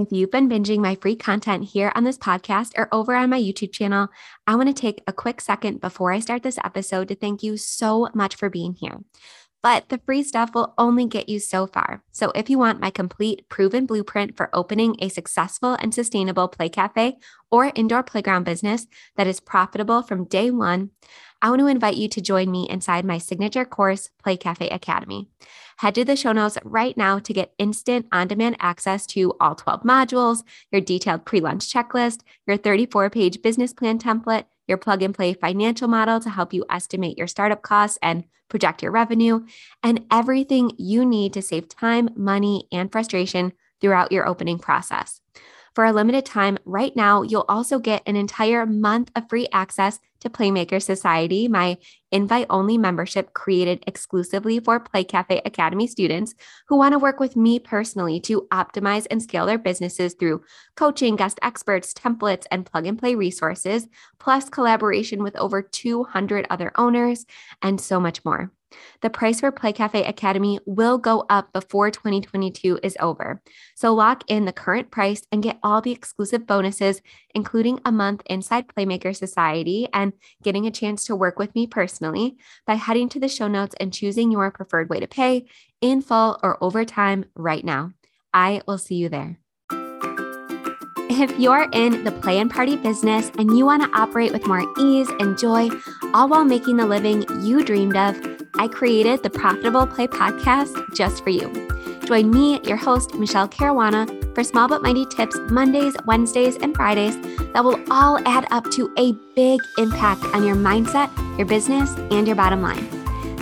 If you've been binging my free content here on this podcast or over on my YouTube channel, I want to take a quick second before I start this episode to thank you so much for being here. But the free stuff will only get you so far. So if you want my complete proven blueprint for opening a successful and sustainable play cafe or indoor playground business that is profitable from day one, I want to invite you to join me inside my signature course, Play Cafe Academy. Head to the show notes right now to get instant on-demand access to all 12 modules, your detailed pre-launch checklist, your 34-page business plan template, your plug-and-play financial model to help you estimate your startup costs and project your revenue, and everything you need to save time, money, and frustration throughout your opening process. For a limited time right now, you'll also get an entire month of free access to Playmaker Society, my invite-only membership created exclusively for Play Cafe Academy students who want to work with me personally to optimize and scale their businesses through coaching, guest experts, templates, and plug-and-play resources, plus collaboration with over 200 other owners, and so much more. The price for Play Cafe Academy will go up before 2022 is over. So lock in the current price and get all the exclusive bonuses, including a month inside Playmaker Society and getting a chance to work with me personally by heading to the show notes and choosing your preferred way to pay in full or over time right now. I will see you there. If you're in the play and party business and you want to operate with more ease and joy, all while making the living you dreamed of, I created the Profitable Play podcast just for you. Join me, your host, Michelle Caruana, for small but mighty tips Mondays, Wednesdays, and Fridays that will all add up to a big impact on your mindset, your business, and your bottom line.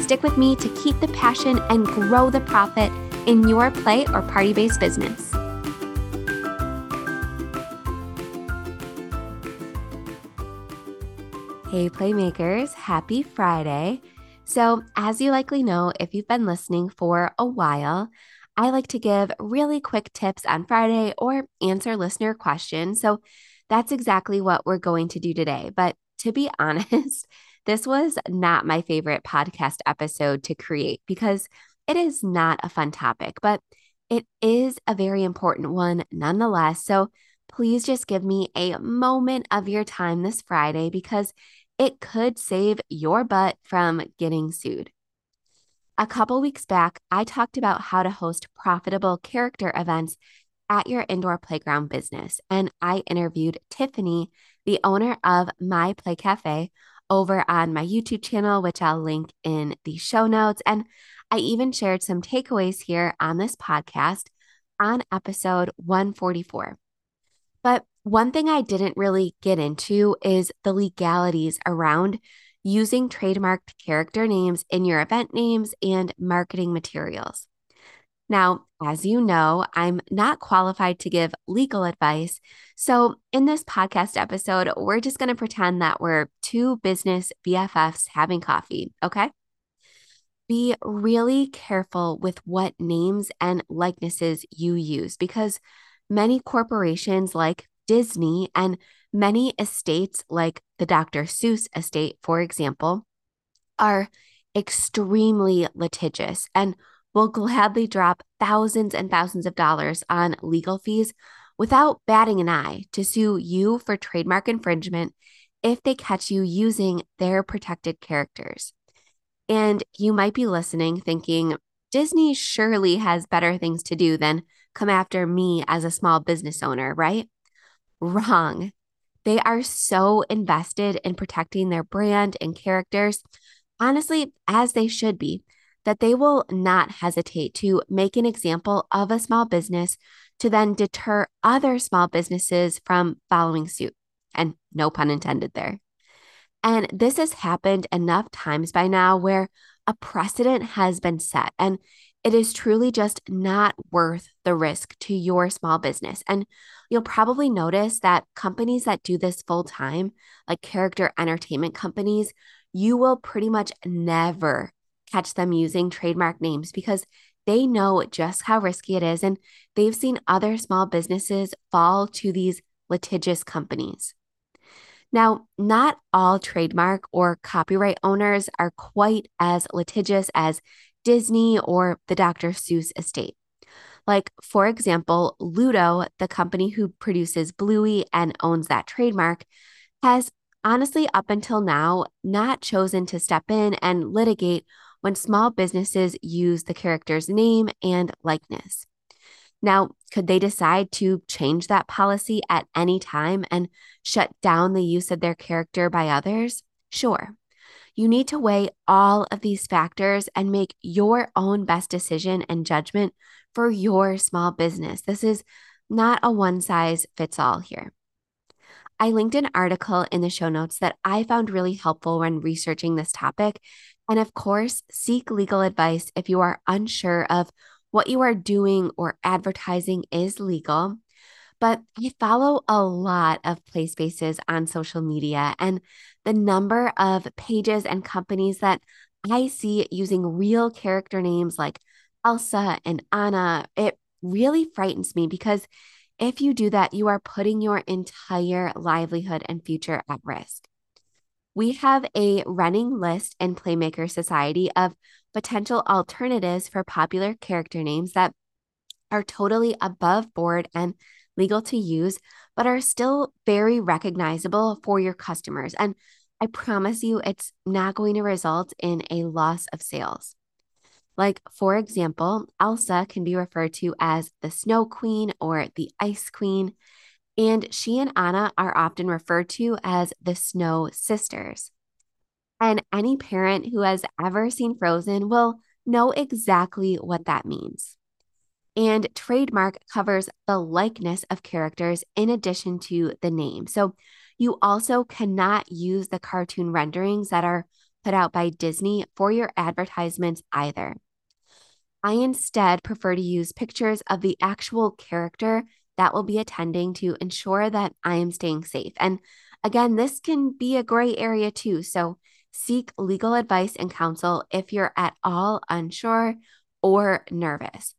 Stick with me to keep the passion and grow the profit in your play or party-based business. Hey Playmakers, happy Friday. So as you likely know, if you've been listening for a while, I like to give really quick tips on Friday or answer listener questions. So that's exactly what we're going to do today. But to be honest, this was not my favorite podcast episode to create because it is not a fun topic, but it is a very important one nonetheless. So please just give me a moment of your time this Friday because it could save your butt from getting sued. A couple weeks back, I talked about how to host profitable character events at your indoor playground business, and I interviewed Tiffany, the owner of My Play Cafe, over on my YouTube channel, which I'll link in the show notes, and I even shared some takeaways here on this podcast on episode 144. But one thing I didn't really get into is the legalities around using trademarked character names in your event names and marketing materials. Now, as you know, I'm not qualified to give legal advice. So in this podcast episode, we're just going to pretend that we're two business BFFs having coffee, okay? Be really careful with what names and likenesses you use because many corporations like Disney and many estates like the Dr. Seuss estate, for example, are extremely litigious and will gladly drop thousands and thousands of dollars on legal fees without batting an eye to sue you for trademark infringement if they catch you using their protected characters. And you might be listening thinking, Disney surely has better things to do than come after me as a small business owner, right? Wrong. They are so invested in protecting their brand and characters, honestly, as they should be, that they will not hesitate to make an example of a small business to then deter other small businesses from following suit. And no pun intended there. And this has happened enough times by now where a precedent has been set, and it is truly just not worth the risk to your small business. And you'll probably notice that companies that do this full time, like character entertainment companies, you will pretty much never catch them using trademark names because they know just how risky it is. And they've seen other small businesses fall to these litigious companies. Now, not all trademark or copyright owners are quite as litigious as Disney or the Dr. Seuss estate. Like, for example, Ludo, the company who produces Bluey and owns that trademark, has honestly up until now not chosen to step in and litigate when small businesses use the character's name and likeness. Now, could they decide to change that policy at any time and shut down the use of their character by others? Sure. You need to weigh all of these factors and make your own best decision and judgment for your small business. This is not a one-size-fits-all here. I linked an article in the show notes that I found really helpful when researching this topic. And of course, seek legal advice if you are unsure of what you are doing or advertising is legal. But I follow a lot of play spaces on social media, and the number of pages and companies that I see using real character names like Elsa and Anna, it really frightens me, because if you do that, you are putting your entire livelihood and future at risk. We have a running list in Playmaker Society of potential alternatives for popular character names that are totally above board and legal to use, but are still very recognizable for your customers. And I promise you, it's not going to result in a loss of sales. Like, for example, Elsa can be referred to as the Snow Queen or the Ice Queen, and she and Anna are often referred to as the Snow Sisters. And any parent who has ever seen Frozen will know exactly what that means. And trademark covers the likeness of characters in addition to the name. So you also cannot use the cartoon renderings that are put out by Disney for your advertisements either. I instead prefer to use pictures of the actual character that will be attending to ensure that I am staying safe. And again, this can be a gray area too. So seek legal advice and counsel if you're at all unsure or nervous.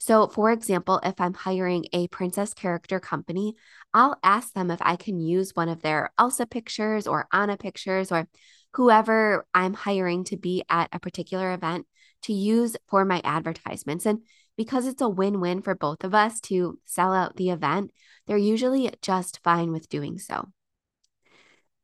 So for example, if I'm hiring a princess character company, I'll ask them if I can use one of their Elsa pictures or Anna pictures or whoever I'm hiring to be at a particular event to use for my advertisements. And because it's a win-win for both of us to sell out the event, they're usually just fine with doing so.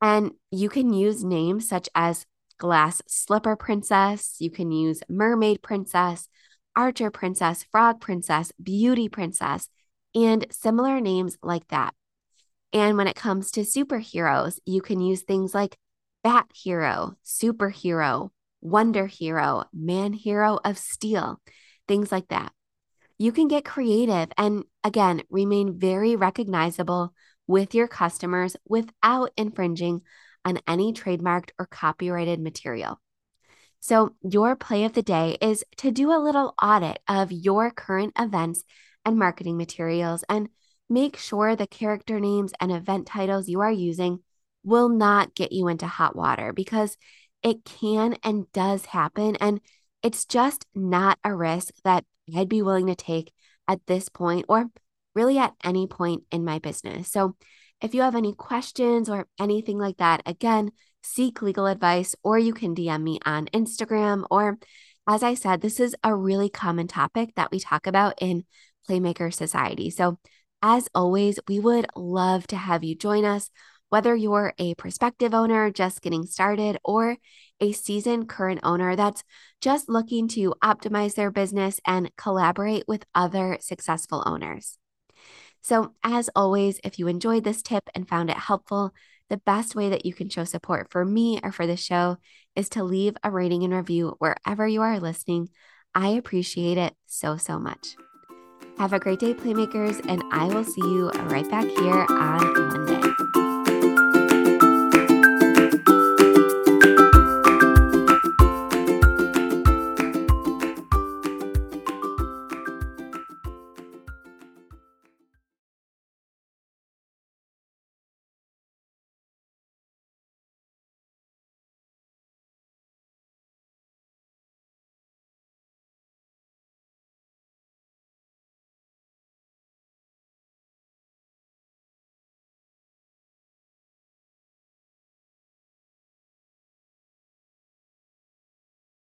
And you can use names such as Glass Slipper Princess, you can use Mermaid Princess, Archer Princess, Frog Princess, Beauty Princess, and similar names like that. And when it comes to superheroes, you can use things like Bat Hero, Superhero, Wonder Hero, Man Hero of Steel, things like that. You can get creative and, again, remain very recognizable with your customers without infringing on any trademarked or copyrighted material. So your play of the day is to do a little audit of your current events and marketing materials and make sure the character names and event titles you are using will not get you into hot water, because it can and does happen. And it's just not a risk that I'd be willing to take at this point or really at any point in my business. So if you have any questions or anything like that, again, seek legal advice, or you can DM me on Instagram. Or, as I said, this is a really common topic that we talk about in Playmaker Society. So, as always, we would love to have you join us, whether you're a prospective owner just getting started or a seasoned current owner that's just looking to optimize their business and collaborate with other successful owners. So, as always, if you enjoyed this tip and found it helpful, the best way that you can show support for me or for the show is to leave a rating and review wherever you are listening. I appreciate it so, so much. Have a great day, Playmakers, and I will see you right back here on Monday.